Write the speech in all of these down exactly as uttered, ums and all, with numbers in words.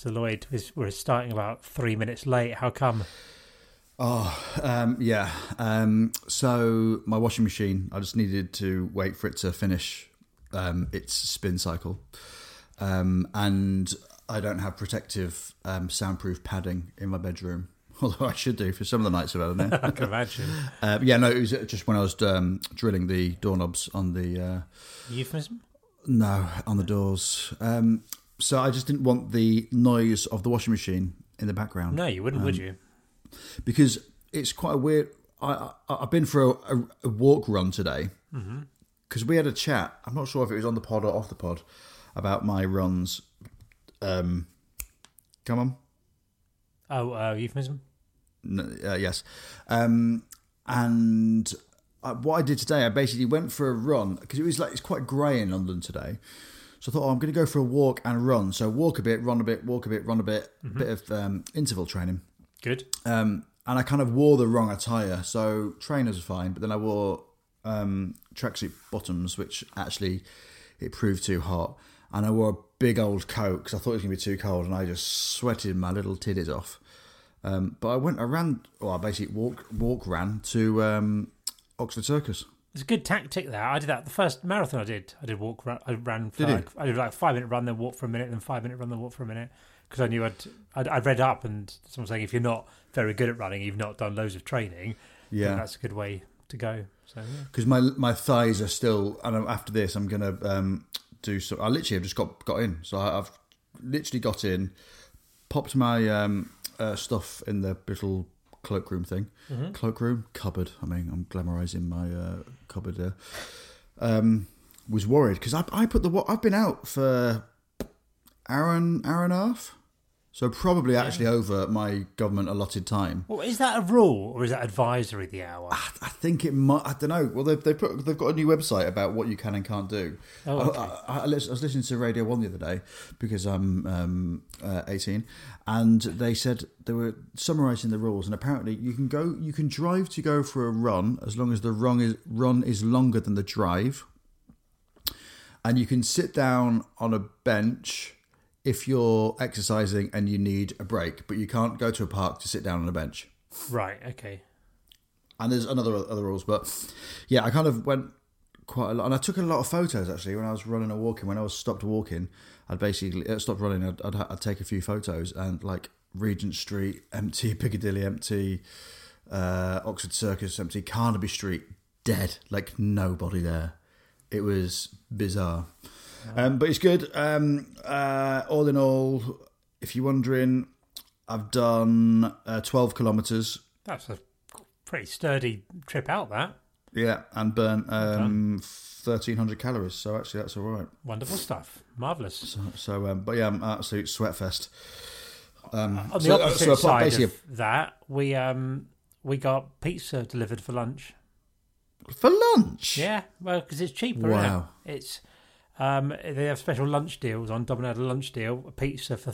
So Lloyd was, was starting about three minutes late. How come? Oh, um, yeah. Um, so my washing machine, I just needed to wait for it to finish um, its spin cycle. Um, and I don't have protective um, soundproof padding in my bedroom, although I should do for some of the nights I've had in there. I can imagine. Uh, yeah, no, it was just when I was um, drilling the doorknobs on the... Uh, Euphemism? No, on the doors. Um, so I just didn't want the noise of the washing machine in the background. No, you wouldn't, um, would you? Because it's quite a weird... I, I, I've been for a, a, a walk run today because mm-hmm. we had a chat. I'm not sure if it was on the pod or off the pod about my runs. Um, come on. Oh, uh, euphemism? No, uh, yes. Um, and I, what I did today, I basically went for a run because it was like it's quite grey in London today. So I thought, oh, I'm going to go for a walk and run. So walk a bit, run a bit, walk a bit, run a bit, mm-hmm. bit of um, interval training. Good. Um, and I kind of wore the wrong attire. So trainers are fine, but then I wore um, tracksuit bottoms, which actually it proved too hot. And I wore a big old coat because I thought it was going to be too cold, and I just sweated my little titties off. Um, but I went, I ran, well, I basically walk, walk ran to um, Oxford Circus. It's a good tactic there. I did that. The first marathon I did, I did walk, run, I ran for did like, I did like a five minute run, then walk for a minute, then five minute run, then walk for a minute. Because I knew I'd, I'd, I'd read up and someone saying if you're not very good at running, you've not done loads of training, yeah, that's a good way to go. So because yeah. my my thighs are still, and after this, I'm going to um, do so. I literally have just got, got in. So I've literally got in, popped my um, uh, stuff in the little cloakroom thing. Mm-hmm. Cloakroom? Cupboard. I mean, I'm glamorising my uh, cupboard there. Um, was worried because I, I put the, I've been out for hour and, hour and a half. So probably actually yeah. over my government allotted time. Well, is that a rule or is that advisory? The hour? I, I think it might. I don't know. Well, they've they put they've got a new website about what you can and can't do. Oh, okay. I, I, I, I was listening to Radio One the other day because I'm um, uh, eighteen, and they said they were summarising the rules. And apparently, you can go, you can drive to go for a run as long as the run is run is longer than the drive, and you can sit down on a bench if you're exercising and you need a break, but you can't go to a park to sit down on a bench. Right, okay. And there's another other rules, but yeah, I kind of went quite a lot, and I took a lot of photos actually when I was running or walking. When I was stopped walking, I'd basically uh, stopped running. I'd, I'd, I'd take a few photos, and like Regent Street empty, Piccadilly empty, uh, Oxford Circus empty, Carnaby Street dead, like nobody there. It was bizarre. Um, but it's good. Um, uh, all in all, if you're wondering, I've done uh, twelve kilometres. That's a pretty sturdy trip out, that. Yeah, and burnt um, thirteen hundred calories. So actually, that's all right. Wonderful stuff. Marvellous. So, so um, but yeah, I'm an absolute sweat fest. Um, On the so, opposite so side of that, we, um, we got pizza delivered for lunch. For lunch? Yeah, well, because it's cheaper. Wow. Isn't it? It's... Um, they have special lunch deals on Domino's lunch deal. A pizza for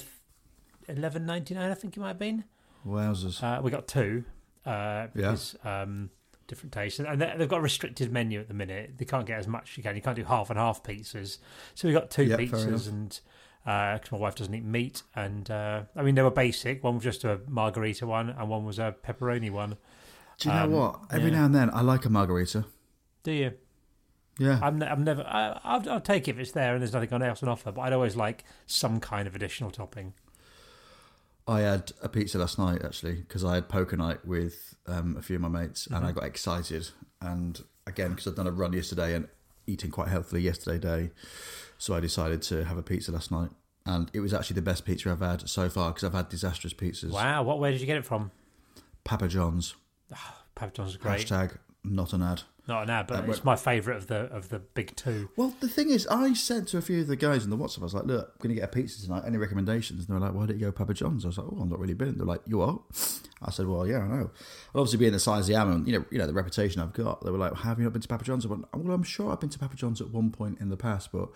eleven ninety nine, I think it might have been. Wowzers! Uh, we got two. Uh, because, yeah. Um, different tastes, and they've got a restricted menu at the minute. They can't get as much. You can. You can't do half and half pizzas. So we got two yeah, pizzas, and because uh, my wife doesn't eat meat, and uh, I mean they were basic. One was just a margarita one, and one was a pepperoni one. Do you um, know what? Every yeah. now and then, I like a margarita. Do you? Yeah, I'm, I'm never. I, I'll, I'll take it if it's there and there's nothing else on offer. But I'd always like some kind of additional topping. I had a pizza last night actually because I had poker night with um, a few of my mates, mm-hmm. and I got excited. And again, because I'd done a run yesterday and eating quite healthily yesterday day, so I decided to have a pizza last night, and it was actually the best pizza I've had so far because I've had disastrous pizzas. Wow, what where did you get it from? Papa John's. Oh, Papa John's is great. Hashtag not an ad. Not an ad, but uh, it's my favourite of the of the big two. Well, the thing is, I said to a few of the guys in the WhatsApp, I was like, look, I'm going to get a pizza tonight. Any recommendations? And they were like, why didn't you go Papa John's? I was like, oh, I'm not really been. They're like, you are? I said, well, yeah, I know. And obviously being the size I am and, you know, you know, the reputation I've got, they were like, have you not been to Papa John's? I went, well, I'm sure I've been to Papa John's at one point in the past, but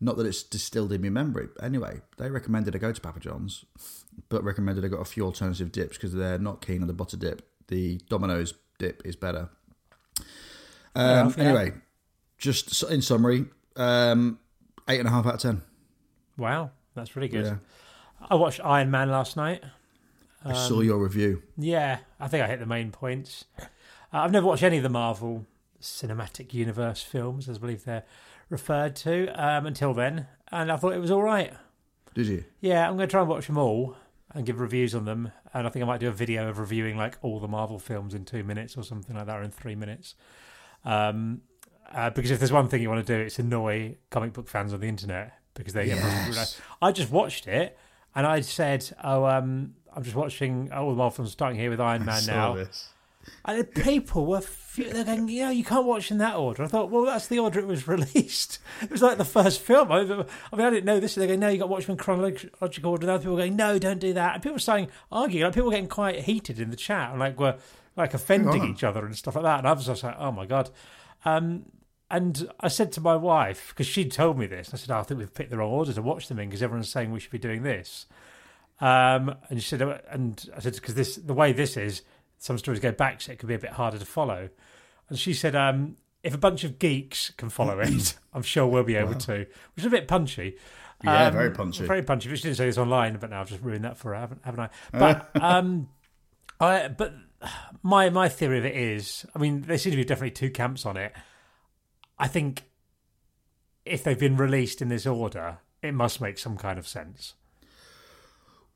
not that it's distilled in my memory. Anyway, they recommended I go to Papa John's, but recommended I got a few alternative dips because they're not keen on the butter dip. The Domino's dip is better. Um, anyway, that. Just in summary, um, eight and a half out of ten. Wow, that's really good. Yeah. I watched Iron Man last night. Um, I saw your review. Yeah, I think I hit the main points. Uh, I've never watched any of the Marvel Cinematic Universe films, as I believe they're referred to, um, until then, and I thought it was all right. Did you? Yeah, I'm going to try and watch them all and give reviews on them, and I think I might do a video of reviewing like all the Marvel films in two minutes or something like that, or in three minutes. Um, uh, because if there's one thing you want to do, it's annoy comic book fans on the internet, because they get... Yes. I just watched it, and I said, oh, um, I'm just watching all the Marvel films, starting here with Iron Man I saw now. This. And people were few, they're going, yeah, you can't watch in that order. I thought, well, that's the order it was released. It was like the first film. I mean, I didn't know this. They're going, no, you got to watch them in chronological order. And other people were going, no, don't do that. And people were starting arguing. Like, people were getting quite heated in the chat and like were like offending each other and stuff like that. And I was just like, oh my god. Um, and I said to my wife, because she told me this, I said, oh, I think we've picked the wrong order to watch them in because everyone's saying we should be doing this. Um, and she said, and I said, because this the way this is. Some stories go back, so it could be a bit harder to follow. And she said, um, if a bunch of geeks can follow it, I'm sure we'll be able wow. to, which is a bit punchy. Yeah, um, very punchy. Very punchy. She didn't say this online, but now I've just ruined that for her, haven't, haven't I? But um, I, but my, my theory of it is, I mean, there seem to be definitely two camps on it. I think if they've been released in this order, it must make some kind of sense.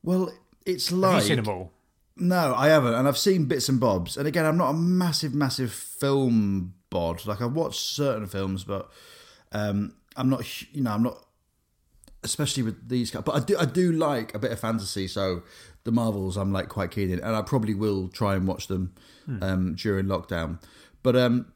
Well, it's like... Have you seen them all? No, I haven't, and I've seen bits and bobs. And again, I'm not a massive, massive film bod. Like, I've watched certain films, but um, I'm not, you know, I'm not, especially with these guys. But I do, I do like a bit of fantasy, so the Marvels I'm like quite keen in, and I probably will try and watch them hmm. um, during lockdown. But um,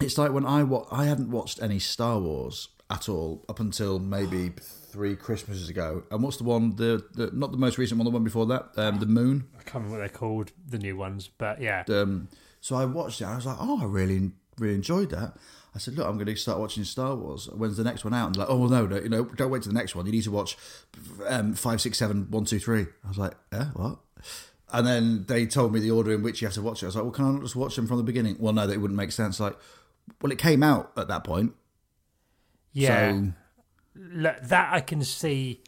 it's like when I wa- I hadn't watched any Star Wars at all up until maybe three Christmases ago. And what's the one, the, the not the most recent one, the one before that, um, The Moon? I can't remember what they're called, the new ones, but yeah. Um, so I watched it and I was like, oh, I really, really enjoyed that. I said, look, I'm going to start watching Star Wars. When's the next one out? And like, oh, well, no, no, you know, don't wait till the next one. You need to watch um, five, six, seven, one, two, three. I was like, yeah, what? And then they told me the order in which you have to watch it. I was like, well, can I not just watch them from the beginning? Well, no, that wouldn't make sense. Like, well, it came out at that point. Yeah. So, look, that I can see.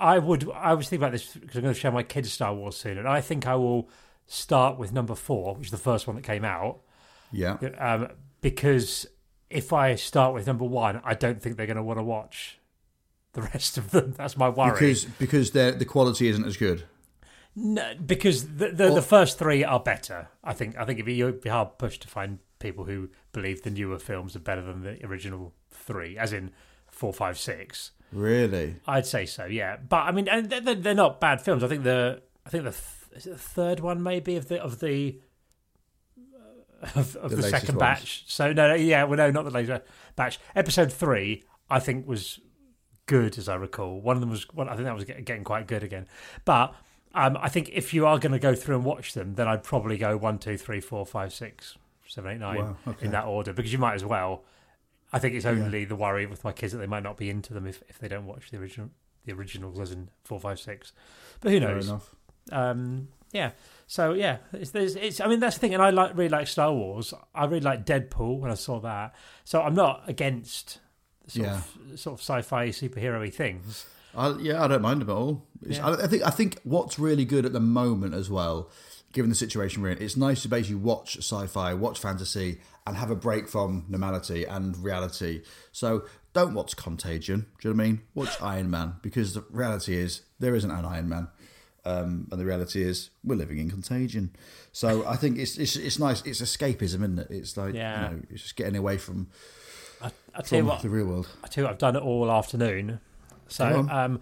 I would. I was thinking about this because I'm going to show my kids Star Wars soon, and I think I will start with number four, which is the first one that came out. Yeah. Um, because if I start with number one, I don't think they're going to want to watch the rest of them. That's my worry. Because because the quality isn't as good. No, because the the, well, the first three are better. I think. I think it'd be, it'd be hard pushed to find people who believe the newer films are better than the original three, as in four, five, six. Really, I'd say so. Yeah, but I mean, and they're, they're not bad films. I think the I think the th- is it the third one maybe of the of the of, of the, the second batch. So no, no, yeah, well, no, not the latest batch. Episode three, I think, was good, as I recall. One of them was. Well, I think that was getting quite good again. But um, I think if you are going to go through and watch them, then I'd probably go one, two, three, four, five, six, seven, eight, nine wow, okay. in that order, because you might as well. I think it's only yeah. the worry with my kids that they might not be into them if, if they don't watch the original, the originals as in four, five, six. But who knows? Fair enough. Um, yeah. So yeah, it's, it's. I mean, that's the thing. And I like really like Star Wars. I really like Deadpool when I saw that. So I'm not against sort yeah. of sort of sci-fi superhero-y things. I, yeah, I don't mind them at all. Yeah. I, I think I think what's really good at the moment as well, given the situation we're in, it's nice to basically watch sci-fi, watch fantasy, and have a break from normality and reality. So don't watch Contagion, do you know what I mean? Watch Iron Man, because the reality is there isn't an Iron Man. Um, and the reality is we're living in Contagion. So I think it's it's, it's nice. It's escapism, isn't it? It's like, yeah. you know, it's just getting away from, I, I tell from you what, the real world. I tell you what, I've done it all afternoon. So um,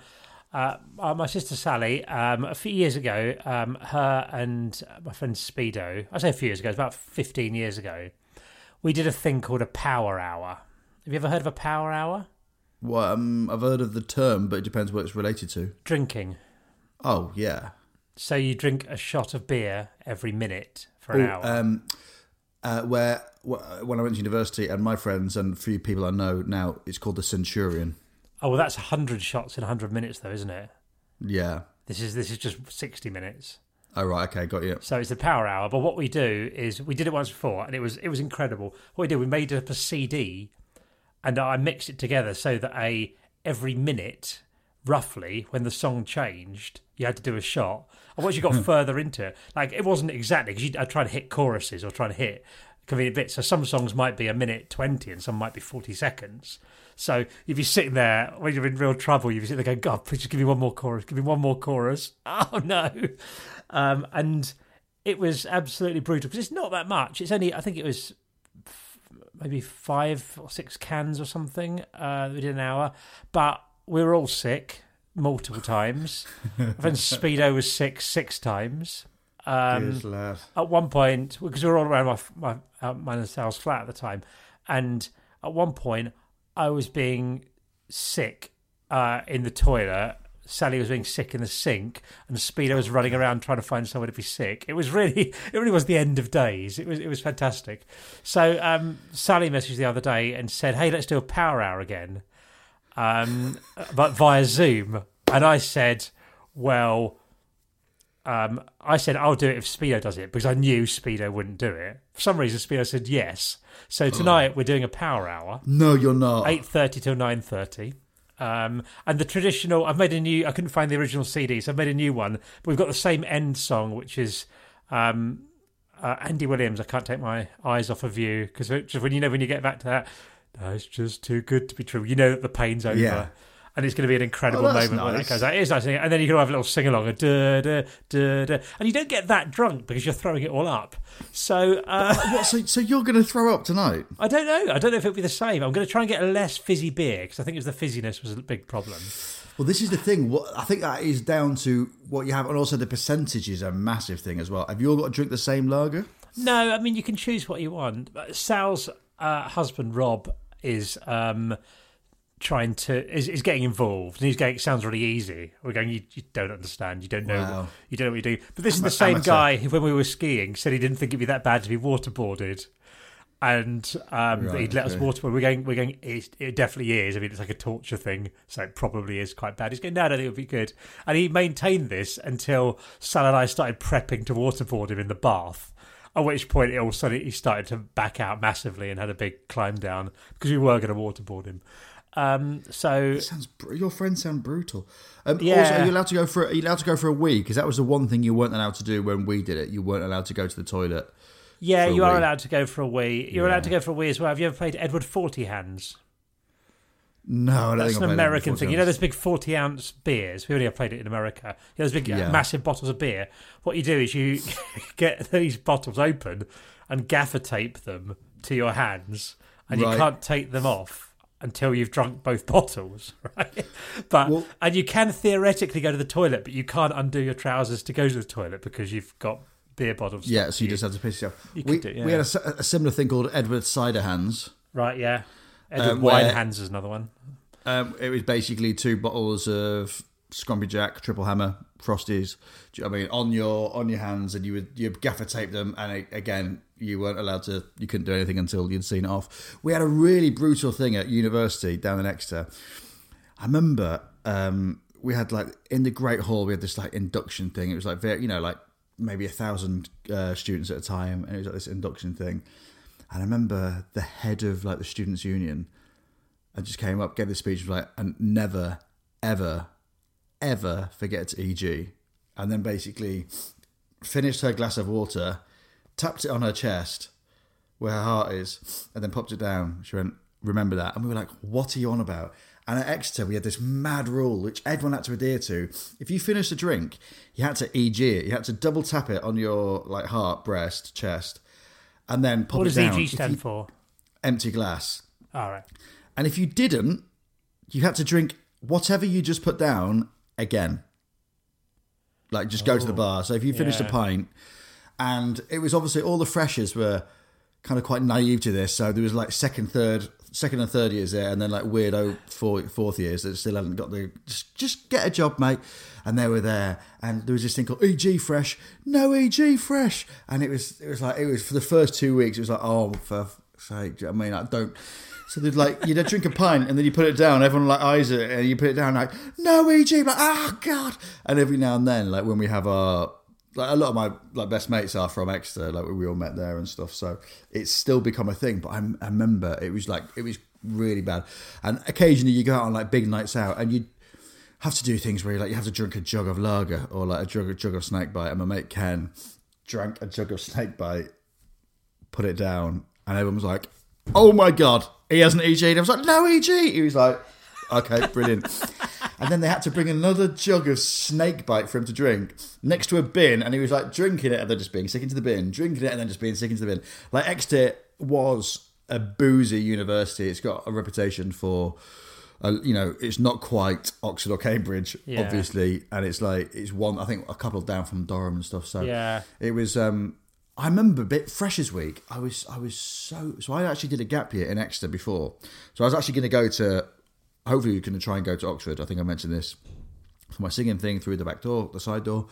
uh, my sister Sally, um, a few years ago, um, her and my friend Speedo, I say a few years ago, it's about fifteen years ago, we did a thing called a power hour. Have you ever heard of a power hour? Well, um, I've heard of the term, but it depends what it's related to. Drinking. Oh, yeah. So you drink a shot of beer every minute for an Ooh, hour. Um, uh, where when I went to university, and my friends and a few people I know now, it's called the Centurion. Oh, well, that's one hundred shots in one hundred minutes, though, isn't it? Yeah. This is this is just sixty minutes. Oh, right, okay, got you. So it's the power hour, but what we do is, we did it once before, and it was it was incredible. What we did, we made up a C D, and I mixed it together so that a every minute roughly, when the song changed, you had to do a shot. And once you got further into it, like, it wasn't exactly, because I tried to hit choruses or try to hit convenient bits. So some songs might be a minute twenty and some might be forty seconds. So if you're sitting there, when you're in real trouble, you're sitting there going, God, please just give me one more chorus, give me one more chorus. Oh, no. Um, and it was absolutely brutal, because it's not that much. It's only, I think it was f- maybe five or six cans or something. Uh, we did an hour. But we were all sick multiple times. I think Speedo was sick six times. Um, Good at one point, because we were all around my my uh, my house flat at the time, and at one point I was being sick uh, in the toilet. Sally was being sick in the sink, and Speedo was running around trying to find someone to be sick. It was really, it really was the end of days. It was, it was fantastic. So um, Sally messaged the other day and said, "Hey, let's do a power hour again, um, but via Zoom." And I said, "Well." Um, I said, I'll do it if Speedo does it, because I knew Speedo wouldn't do it. For some reason, Speedo said yes. So tonight, Ugh. We're doing a power hour. No, you're not. eight thirty till nine thirty. Um, and the traditional, I've made a new, I couldn't find the original C D, so I've made a new one. But we've got the same end song, which is um, uh, Andy Williams, I Can't Take My Eyes Off of You. Because when you know, when you get back to that, that's just too good to be true. You know that the pain's over. Yeah. And it's going to be an incredible oh, moment nice. when that goes out. It is nice. And then you can have a little sing-along. And, duh, duh, duh, duh. And you don't get that drunk because you're throwing it all up. So uh, but, what, so, so you're going to throw up tonight? I don't know. I don't know if it'll be the same. I'm going to try and get a less fizzy beer, because I think it was the fizziness was a big problem. Well, this is the thing. What, I think that is down to what you have. And also the percentage is a massive thing as well. Have you all got to drink the same lager? No. I mean, you can choose what you want. Sal's uh, husband, Rob, is... Um, trying to is, is getting involved, and he's going, it sounds really easy. We're going, you, you don't understand, you don't know wow. you don't know what you do. But this I'm is the same amateur. Guy who, when we were skiing, said he didn't think it'd be that bad to be waterboarded, and um right, he'd let okay. us waterboard. We're going we're going it, it definitely is. I mean, it's like a torture thing, so it probably is quite bad. He's going, no, I don't think it'll be good. And he maintained this until Sal and I started prepping to waterboard him in the bath. At which point, it all suddenly he started to back out massively and had a big climb down, because we were going to waterboard him. Um, so sounds, your friends sound brutal. Um, yeah. Also, are you allowed to go for? Are you allowed to go for a wee? Because that was the one thing you weren't allowed to do when we did it. You weren't allowed to go to the toilet. Yeah, you are allowed to go for a wee. You're yeah. allowed to go for a wee as well. Have you ever played Edward Forty Hands? No, I don't that's think an American thing. Hands. You know, there's big forty ounce beers. We only have played it in America. You know, there's big yeah. massive bottles of beer. What you do is you get these bottles open and gaffer tape them to your hands, and right. you can't take them off until you've drunk both bottles, right? But well, and you can theoretically go to the toilet, but you can't undo your trousers to go to the toilet because you've got beer bottles. Yeah, so you, you just have to piss yourself. You we, do, yeah. we had a, a similar thing called Edward Cider Hands. Right, yeah. Edward um, Wine where, Hands is another one. Um, it was basically two bottles of Scrumpy Jack, Triple Hammer, Frosties. Do you know what I mean? On your on your hands, and you would you gaffer tape them, and it, again, you weren't allowed to, you couldn't do anything until you'd seen it off. We had a really brutal thing at university down in Exeter. I remember um, we had, like, in the Great Hall, we had this, like, induction thing. It was like, you know, like maybe a thousand uh, students at a time, and it was like this induction thing. And I remember the head of, like, the students' union, I just came up, gave this speech, was like, and never, ever, ever forget to E G. And then basically finished her glass of water, tapped it on her chest where her heart is, and then popped it down. She went, remember that. And we were like, what are you on about? And at Exeter, we had this mad rule, which everyone had to adhere to. If you finished a drink, you had to E G it. You had to double tap it on your, like, heart, breast, chest, and then pop what it down. What does E G stand for? Empty glass. All right. And if you didn't, you had to drink whatever you just put down again. Like, just go oh, to the bar. So if you finished yeah. a pint... And it was obviously all the freshers were kind of quite naive to this. So there was like second, third, second and third years there, and then like weirdo four, fourth years that still hadn't got the just, just get a job, mate. And they were there, and there was this thing called E G Fresh, no E G Fresh, and it was it was like it was for the first two weeks. It was like, oh for sake, do you know what I mean? I don't. So they'd like you'd drink a pint and then you put it down. Everyone like eyes it, and you put it down like no E G, like oh god. And every now and then, like when we have our Like a lot of my like best mates are from Exeter, like we all met there and stuff. So it's still become a thing. But I, I remember it was like it was really bad. And occasionally you go out on like big nights out, and you have to do things where you like you have to drink a jug of lager or like a jug, a jug of snake bite. And my mate Ken drank a jug of snake bite, put it down, and everyone was like, "Oh my god, he has an E G." And I was like, "No E G." He was like, "Okay, brilliant." And then they had to bring another jug of snake bite for him to drink next to a bin, and he was like drinking it and then just being sick into the bin, drinking it and then just being sick into the bin. Like Exeter was a boozy university. It's got a reputation for, uh, you know, it's not quite Oxford or Cambridge, yeah. obviously, and it's like it's one. I think a couple down from Durham and stuff. So yeah. it was. Um, I remember a bit Freshers Week. I was I was so so. I actually did a gap year in Exeter before, so I was actually going to go to. Hopefully, you're going to try and go to Oxford. I think I mentioned this for my singing thing through the back door, the side door,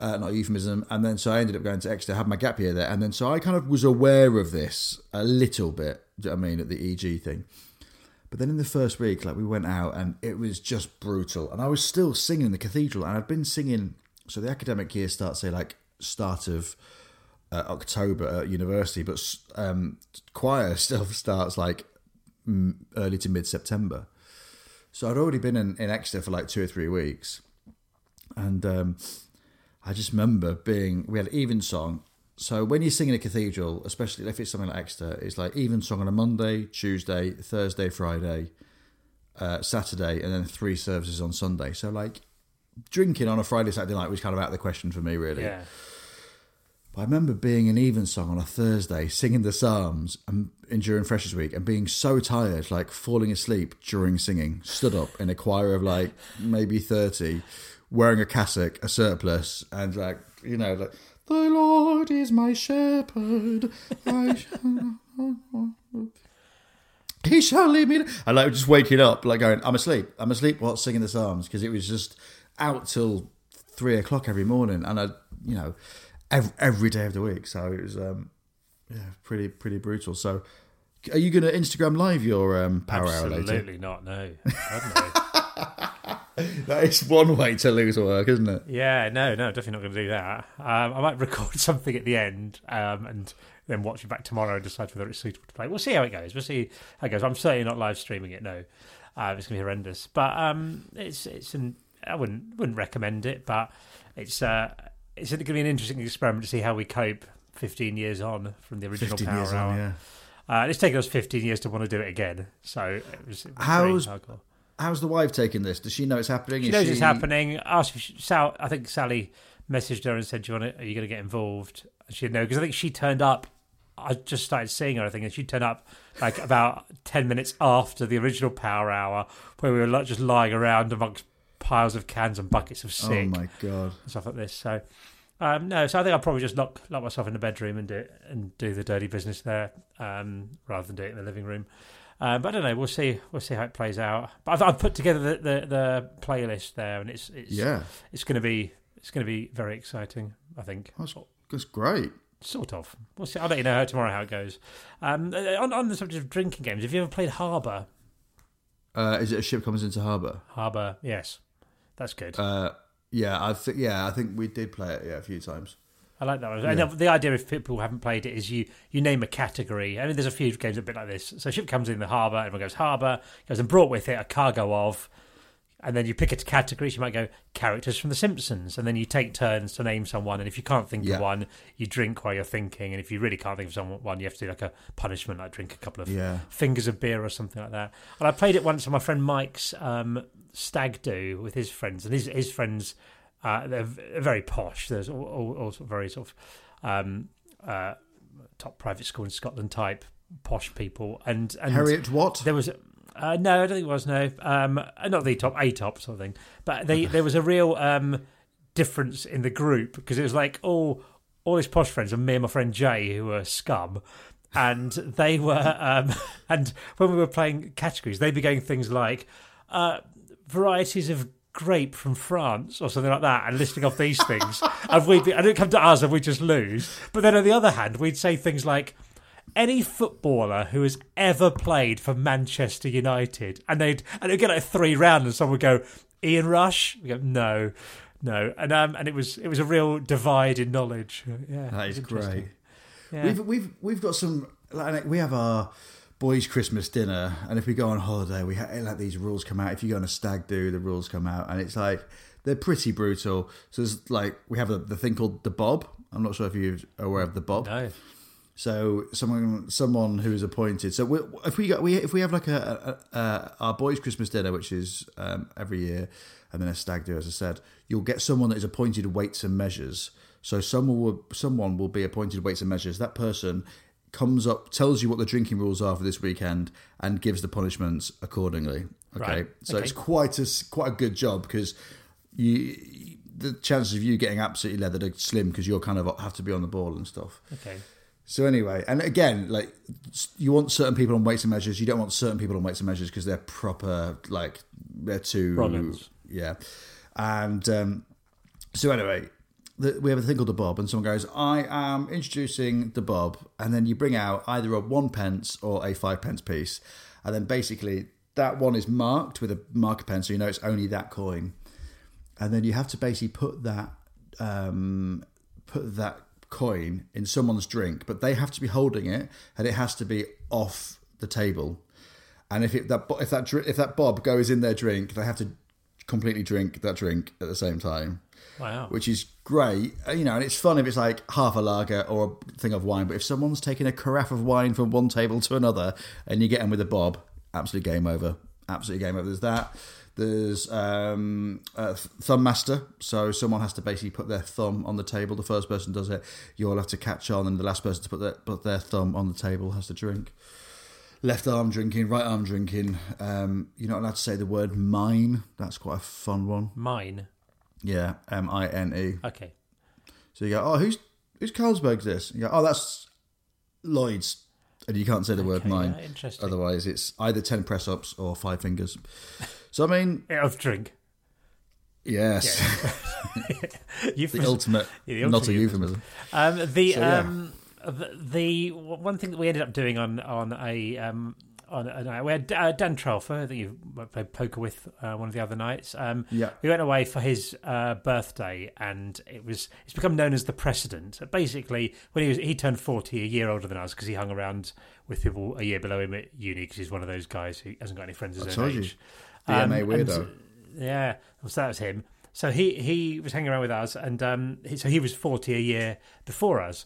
uh, not a euphemism. And then so I ended up going to Exeter, had my gap year there. And then so I kind of was aware of this a little bit, do you know what I mean, at the E G thing. But then in the first week, like we went out and it was just brutal. And I was still singing in the cathedral and I'd been singing. So the academic year starts, say, like start of uh, October at university, but um, choir still starts like m- early to mid-September. So I'd already been in, in Exeter for like two or three weeks. And um, I just remember being, we had Evensong. So when you're singing a cathedral, especially if it's something like Exeter, it's like Evensong on a Monday, Tuesday, Thursday, Friday, uh, Saturday, and then three services on Sunday. So like drinking on a Friday, Saturday night was kind of out of the question for me, really. Yeah. But I remember being in Evensong on a Thursday, singing the Psalms and, and during Freshers Week and being so tired, like falling asleep during singing, stood up in a choir of like maybe thirty, wearing a cassock, a surplice, and like, you know, like, "The Lord is my shepherd. I shall... He shall lead me." And like just waking up, like going, I'm asleep. I'm asleep while singing the Psalms because it was just out till three o'clock every morning. And I, you know... Every, every day of the week, so it was um, yeah, pretty pretty brutal. So, are you going to Instagram live your um, power Absolutely hour later? Absolutely not. No, that is one way to lose work, isn't it? Yeah, no, no, definitely not going to do that. Um, I might record something at the end um, and then watch it back tomorrow and decide whether it's suitable to play. We'll see how it goes. We'll see how it goes. I'm certainly not live streaming it. No, uh, it's going to be horrendous. But um, it's it's an I wouldn't wouldn't recommend it. But it's. Uh, It's going to be an interesting experiment to see how we cope fifteen years on from the original Power Hour. On, yeah. Uh, it's taken us fifteen years to want to do it again. So it was, it was how's how's the wife taking this? Does she know it's happening? She Is knows she... it's happening. Asked if she, Sal, I think Sally messaged her and said, "Do you want to, are you going to get involved?" And she didn't know because I think she turned up. I just started seeing her, I think, and she turned up like about ten minutes after the original Power Hour, where we were just lying around amongst piles of cans and buckets of sick. Oh my god! And stuff like this. So. Um, no, so I think I'll probably just lock lock myself in the bedroom and do and do the dirty business there, um, rather than do it in the living room. Um, but I don't know. We'll see. We'll see how it plays out. But I've, I've put together the, the, the playlist there, and it's it's yeah. it's going to be it's going to be very exciting. I think that's, that's great. Sort of. We'll see. I'll let you know tomorrow how it goes. Um, on on the subject of drinking games, have you ever played Harbour? Uh, is it a ship comes into harbour? Harbour, yes, that's good. Uh, Yeah, I think yeah, I think we did play it yeah a few times. I like that one. Yeah. And the idea, if people haven't played it, is you, you name a category. I mean, there's a few games a bit like this. So a ship comes in the harbour, everyone goes harbour, goes and brought with it a cargo of, and then you pick a category. So you might go characters from The Simpsons, and then you take turns to name someone. And if you can't think yeah. of one, you drink while you're thinking. And if you really can't think of someone, you have to do like a punishment, like drink a couple of yeah. fingers of beer or something like that. And I played it once on my friend Mike's. Um, Stag do with his friends, and his his friends uh, they're very posh. There's all, all, all sort of very sort of um, uh, top private school in Scotland type posh people. And, and Harriet what? There was uh, no, I don't think it was no, um, not the top a top sort of thing. But they there was a real um, difference in the group because it was like all all his posh friends and me and my friend Jay who were scum. And they were um, and when we were playing categories, they'd be going things like. Uh, varieties of grape from France or something like that and listing off these things and we'd be, and it'd come to us and we'd just lose. But then on the other hand we'd say things like any footballer who has ever played for Manchester United and they'd and it'd get like three rounds and someone would go Ian Rush, we go no no and um and it was it was a real divide in knowledge. Yeah, that is great. Yeah. We've we've we've got some like we have our boys' Christmas dinner, and if we go on holiday, we ha- like these rules come out. If you go on a stag do, the rules come out, and it's like they're pretty brutal. So it's like we have a, the thing called the Bob. I'm not sure if you're aware of the Bob. No. So someone, someone who is appointed. So we, if we got, we if we have like a, a, a our boys' Christmas dinner, which is um, every year, and then a stag do, as I said, you'll get someone that is appointed weights and measures. So someone will someone will be appointed weights and measures. That person comes up, tells you what the drinking rules are for this weekend, and gives the punishments accordingly. Okay, right. so okay. it's quite a quite a good job because you the chances of you getting absolutely leathered are slim because you're kind of have to be on the ball and stuff. Okay. So anyway, and again, like you want certain people on weights and measures, you don't want certain people on weights and measures because they're proper, like they're too, Problems. yeah. And um, so anyway, the, we have a thing called the Bob, and someone goes, "I am introducing the Bob," and then you bring out either a one pence or a five pence piece, and then basically that one is marked with a marker pen, so you know it's only that coin, and then you have to basically put that, um, put that. coin in someone's drink, but they have to be holding it, and it has to be off the table. And if it, that if that if that bob goes in their drink, they have to completely drink that drink at the same time. Wow, which is great, you know. And it's fun if it's like half a lager or a thing of wine. But if someone's taking a carafe of wine from one table to another, and you get them with a bob, absolute game over. Absolute game over. There's that. There's um, uh, thumb master, so someone has to basically put their thumb on the table. The first person does it, you all have to catch on, and the last person to put their, put their thumb on the table has to drink. Left arm drinking, right arm drinking. Um, you're not allowed to say the word mine. That's quite a fun one. Mine? Yeah, M I N E. Okay. So you go, oh, who's who's Carlsberg's this? You go, oh, that's Lloyd's. And you can't say the okay, word mine. Yeah, interesting. Otherwise, it's either ten press-ups or five fingers. So, I mean... Of drink. Yes. Yeah. the, ultimate, yeah, the ultimate, not a euphemism. Um, the, so, yeah. um, the the one thing that we ended up doing on on a um, on a night, we had uh, Dan Trolfer, I think you played poker with uh, one of the other nights. Um, yeah. We went away for his uh, birthday, and it was it's become known as the precedent. Basically, when he was he turned forty, a year older than us, because he hung around with people a year below him at uni, because he's one of those guys who hasn't got any friends his own age. The um, M A weirdo. And, yeah, so that was him. So he, he was hanging around with us, and um, he, so he was forty a year before us,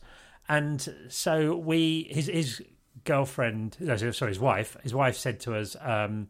and so we his his girlfriend, no, sorry, his wife, his wife said to us, um,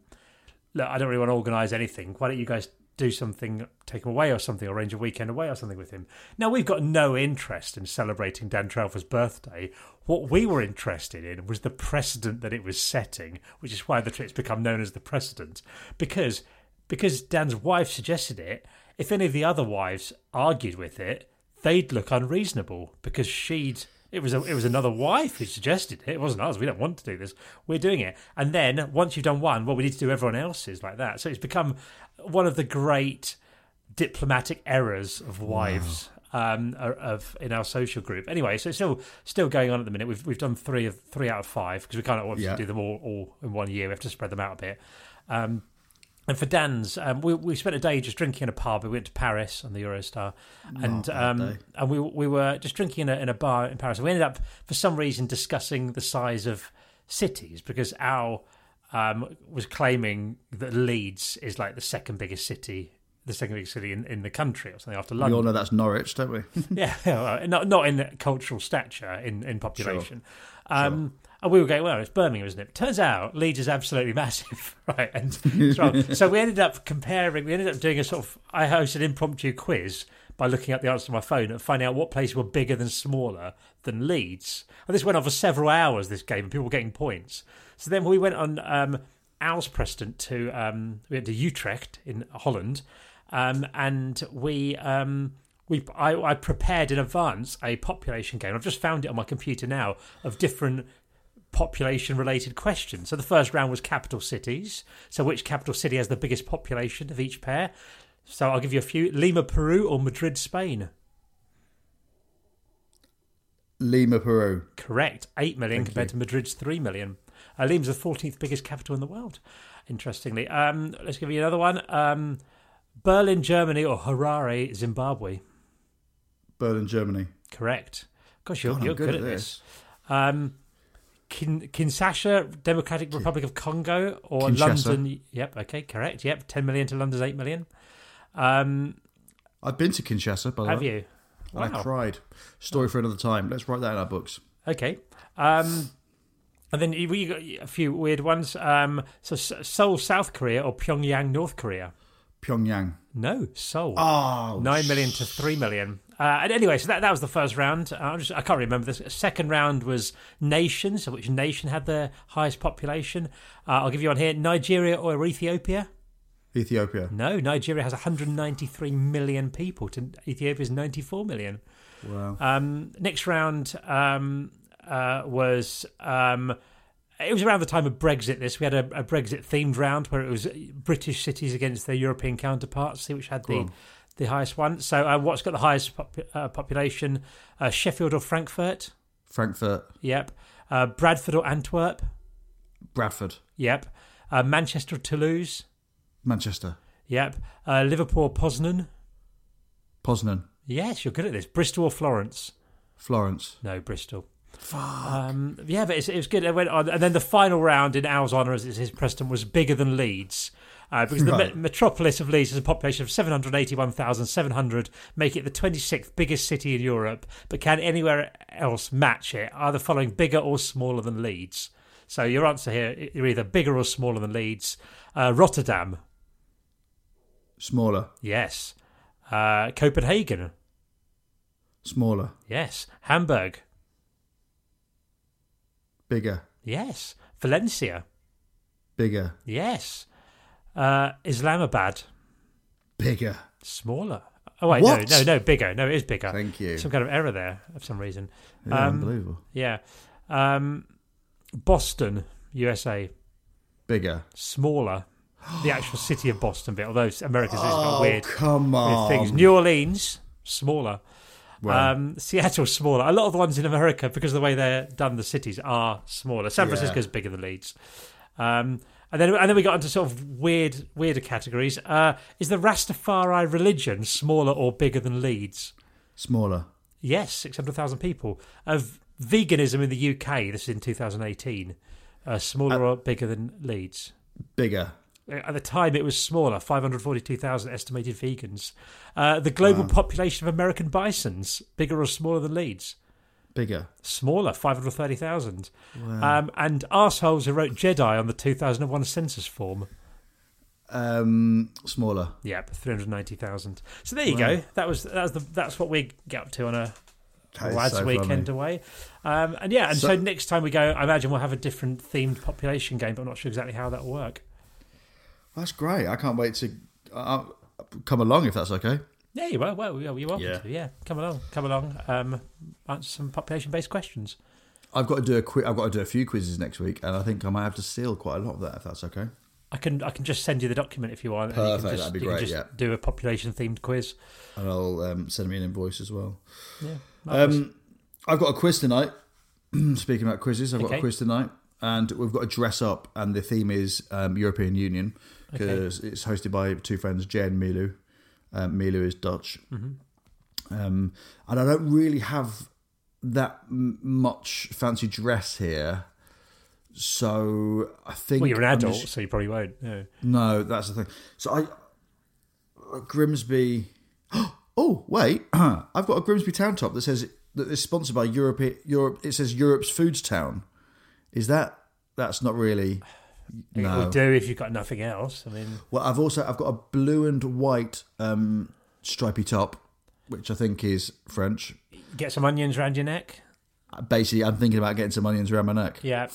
"Look, I don't really want to organise anything. Why don't you guys do something, take him away or something, arrange a weekend away or something with him?" Now we've got no interest in celebrating Dan Trowfer's birthday. What we were interested in was the precedent that it was setting, which is why the trip's become known as the precedent. Because because Dan's wife suggested it, if any of the other wives argued with it, they'd look unreasonable because she'd it was a, it was another wife who suggested it. It wasn't us. We don't want to do this. We're doing it. And then once you've done one, well, we need to do everyone else's like that. So it's become one of the great diplomatic errors of wives. Wow. Um, of in our social group. Anyway, so it's still still going on at the minute. We've we've done three of three out of five because we can't obviously yeah. do them all, all in one year. We have to spread them out a bit. Um, and for Dan's, um, we we spent a day just drinking in a pub. We went to Paris on the Eurostar, and um, and we we were just drinking in a in a bar in Paris. And we ended up for some reason discussing the size of cities because our um, was claiming that Leeds is like the second biggest city. The second biggest city in, in the country or something after London. We all know that's Norwich, don't we? yeah, well, not not in cultural stature, in, in population. Sure. Um, sure. And we were going, well, it's Birmingham, isn't it? But turns out Leeds is absolutely massive, right? And so we ended up comparing, we ended up doing a sort of, I hosted an impromptu quiz by looking at the answer to my phone and finding out what places were bigger than smaller than Leeds. And this went on for several hours, this game, and people were getting points. So then we went on um, Owls Preston to, um, we went to Utrecht in Holland. Um, and we, um, we, I, I prepared in advance a population game. I've just found it on my computer now of different population-related questions. So the first round was capital cities. So which capital city has the biggest population of each pair? So I'll give you a few: Lima, Peru, or Madrid, Spain. Lima, Peru. Correct. Eight million Thank compared you. to Madrid's three million. Uh, Lima's the fourteenth biggest capital in the world. Interestingly, um, let's give you another one. Um, Berlin, Germany, or Harare, Zimbabwe? Berlin, Germany. Correct. Gosh, you're, God, you're good, good at this. this. Um, Kin- Kinshasa, Democratic Republic of Congo, or Kinshasa. London. Yep, okay, correct. Yep, ten million to London's eight million. Um, I've been to Kinshasa, by the way. Have you? Wow. I cried. Story for another time. Let's write that in our books. Okay. Um, and then we got a few weird ones. Um, so Seoul, South Korea, or Pyongyang, North Korea? Pyongyang. No, Seoul. Oh, nine million to three million. Uh, and anyway, so that, that was the first round. I, just, I can't remember this. Second round was nations, so which nation had the highest population? Uh, I'll give you one here. Nigeria or Ethiopia? Ethiopia. No, Nigeria has one hundred ninety-three million people to Ethiopia's ninety-four million. Wow. Um, next round um, uh, was... Um, It was around the time of Brexit, this. We had a, a Brexit-themed round where it was British cities against their European counterparts, which had cool. the, the highest one. So uh, what's got the highest pop, uh, population? Uh, Sheffield or Frankfurt? Frankfurt. Yep. Uh, Bradford or Antwerp? Bradford. Yep. Uh, Manchester or Toulouse? Manchester. Yep. Uh, Liverpool or Poznan? Poznan. Yes, you're good at this. Bristol or Florence? Florence. No, Bristol. Fuck. Um, yeah, but it's, it was good. It went on, and then the final round in Al's honour, as it says, Preston was bigger than Leeds uh, because right. the me- metropolis of Leeds has a population of seven hundred eighty-one thousand seven hundred, make it the twenty-sixth biggest city in Europe. But can anywhere else match it? Are the following bigger or smaller than Leeds? So your answer here: you're either bigger or smaller than Leeds. Uh, Rotterdam, smaller. Yes. Uh, Copenhagen, smaller. Yes. Hamburg. Bigger. Yes. Valencia. Bigger. Yes. Uh, Islamabad. Bigger. Smaller. Oh, wait, what? no, no, no, bigger. No, it is bigger. Thank you. Some kind of error there for some reason. Yeah, um, unbelievable. Yeah. Um, Boston, U S A. Bigger. Smaller. The actual city of Boston, bit, although America's oh, got weird, come on. weird things. New Orleans, smaller. Wow. Um, Seattle's smaller. A lot of the ones in America, because of the way they're done, the cities are smaller. San yeah. Francisco's bigger than Leeds. Um, and then and then we got into sort of weird, weirder categories. Uh, is the Rastafari religion smaller or bigger than Leeds? Smaller. Yes, six hundred thousand people. Of veganism in the U K, this is in two thousand eighteen, uh, smaller uh, or bigger than Leeds? Bigger. At the time, it was smaller, five hundred forty-two thousand estimated vegans. Uh, the global wow. population of American bisons, bigger or smaller than Leeds? Bigger. Smaller, five hundred thirty thousand. Wow. Um, and arseholes who wrote Jedi on the two thousand one census form? Um, smaller. Yep, three hundred ninety thousand. So there you wow. go. That was, that was the, that's what we get up to on a... Lads so weekend funny. away, um, and yeah, and so, so next time we go, I imagine we'll have a different themed population game, but I'm not sure exactly how that'll work. That's great. I can't wait to uh, come along if that's okay. Yeah, you are. Well, you're welcome yeah. to. Yeah, come along, come along. Um, answer some population-based questions. I've got to do a qu- I've got to do a few quizzes next week, and I think I might have to steal quite a lot of that if that's okay. I can I can just send you the document if you want. Perfect, you can just, that'd be great. You can just yeah. do a population-themed quiz, and I'll um, send me an invoice as well. Yeah. Um, I've got a quiz tonight. Speaking about quizzes, I've okay. got a quiz tonight, and we've got to dress up, and the theme is um, European Union because okay. it's hosted by two friends, Jay and Milu. Um, Milu is Dutch, mm-hmm. um, and I don't really have that m- much fancy dress here, so I think. Well, you're an adult, just, so you probably won't. No, no, that's the thing. So I, Grimsby. Oh, wait, I've got a Grimsby Town top that says that it's sponsored by Europe. Europe it says Europe's Foods Town. Is that, that's not really... No. It will do if you've got nothing else. I mean, well, I've also, I've got a blue and white um, stripy top, which I think is French. Get some onions around your neck? Basically, I'm thinking about getting some onions around my neck. Yeah,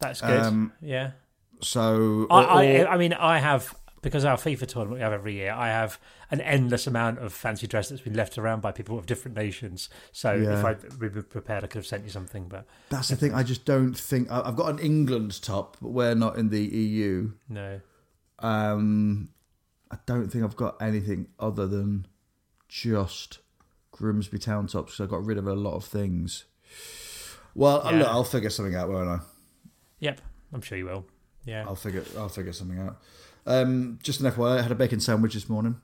that's good, um, yeah. So... I, or, or, I, I mean, I have... Because our FIFA tournament we have every year, I have an endless amount of fancy dress that's been left around by people of different nations. So yeah. if I'd been prepared, I could have sent you something. But that's the thing. I just don't think... I've got an England top, but we're not in the E U. No. Um, I don't think I've got anything other than just Grimsby Town tops because I got rid of a lot of things. Well, yeah. look, I'll figure something out, won't I? Yep, I'm sure you will. Yeah, I'll figure. I'll figure something out. Um, just an F Y I, I had a bacon sandwich this morning,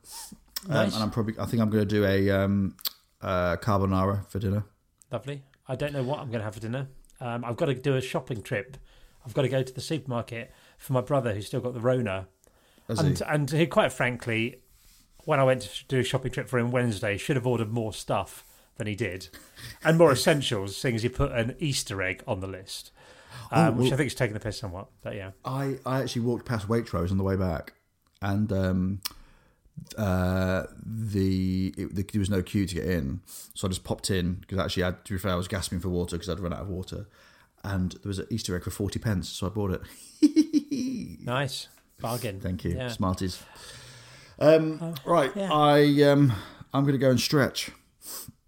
um, nice. and I'm probably. I think I'm going to do a um, uh, carbonara for dinner. Lovely. I don't know what I'm going to have for dinner. Um, I've got to do a shopping trip. I've got to go to the supermarket for my brother who's still got the Rona. And, he? and he, quite frankly, when I went to do a shopping trip for him Wednesday, should have ordered more stuff than he did. And more essentials, seeing as he put an Easter egg on the list. Um, oh, well, which I think is taking the piss somewhat. But yeah. I, I actually walked past Waitrose on the way back. And um, uh, the, it, the there was no queue to get in. So I just popped in, because actually, I had, to be fair, I was gasping for water because I'd run out of water. And there was an Easter egg for forty pence, so I bought it. Nice. Bargain. Thank you. Yeah. Smarties. Um, uh, right. Yeah. I, um, I'm going to go and stretch.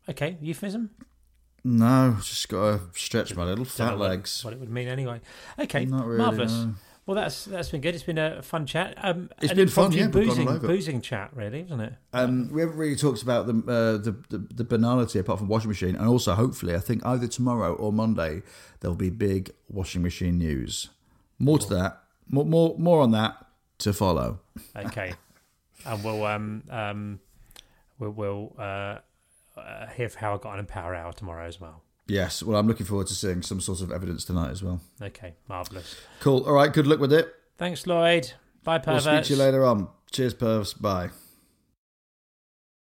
Okay. Euphemism? No, just got to stretch my little fat legs. What it would mean anyway. Okay. Not really, marvellous. No. Well, that's that's been good. It's been a fun chat. Um, it's been fun, yeah. Boozing, boozing chat, really, isn't it? Um, we haven't really talked about the, uh, the, the the banality apart from washing machine, and also hopefully, I think either tomorrow or Monday there will be big washing machine news. More cool. to that, more more more on that to follow. Okay, and we'll um um we will uh, uh, hear how I got on in Power Hour tomorrow as well. Yes, well, I'm looking forward to seeing some sort of evidence tonight as well. Okay, marvellous. Cool. All right, good luck with it. Thanks, Lloyd. Bye, perverts. We'll speak to you later on. Cheers, pervs. Bye.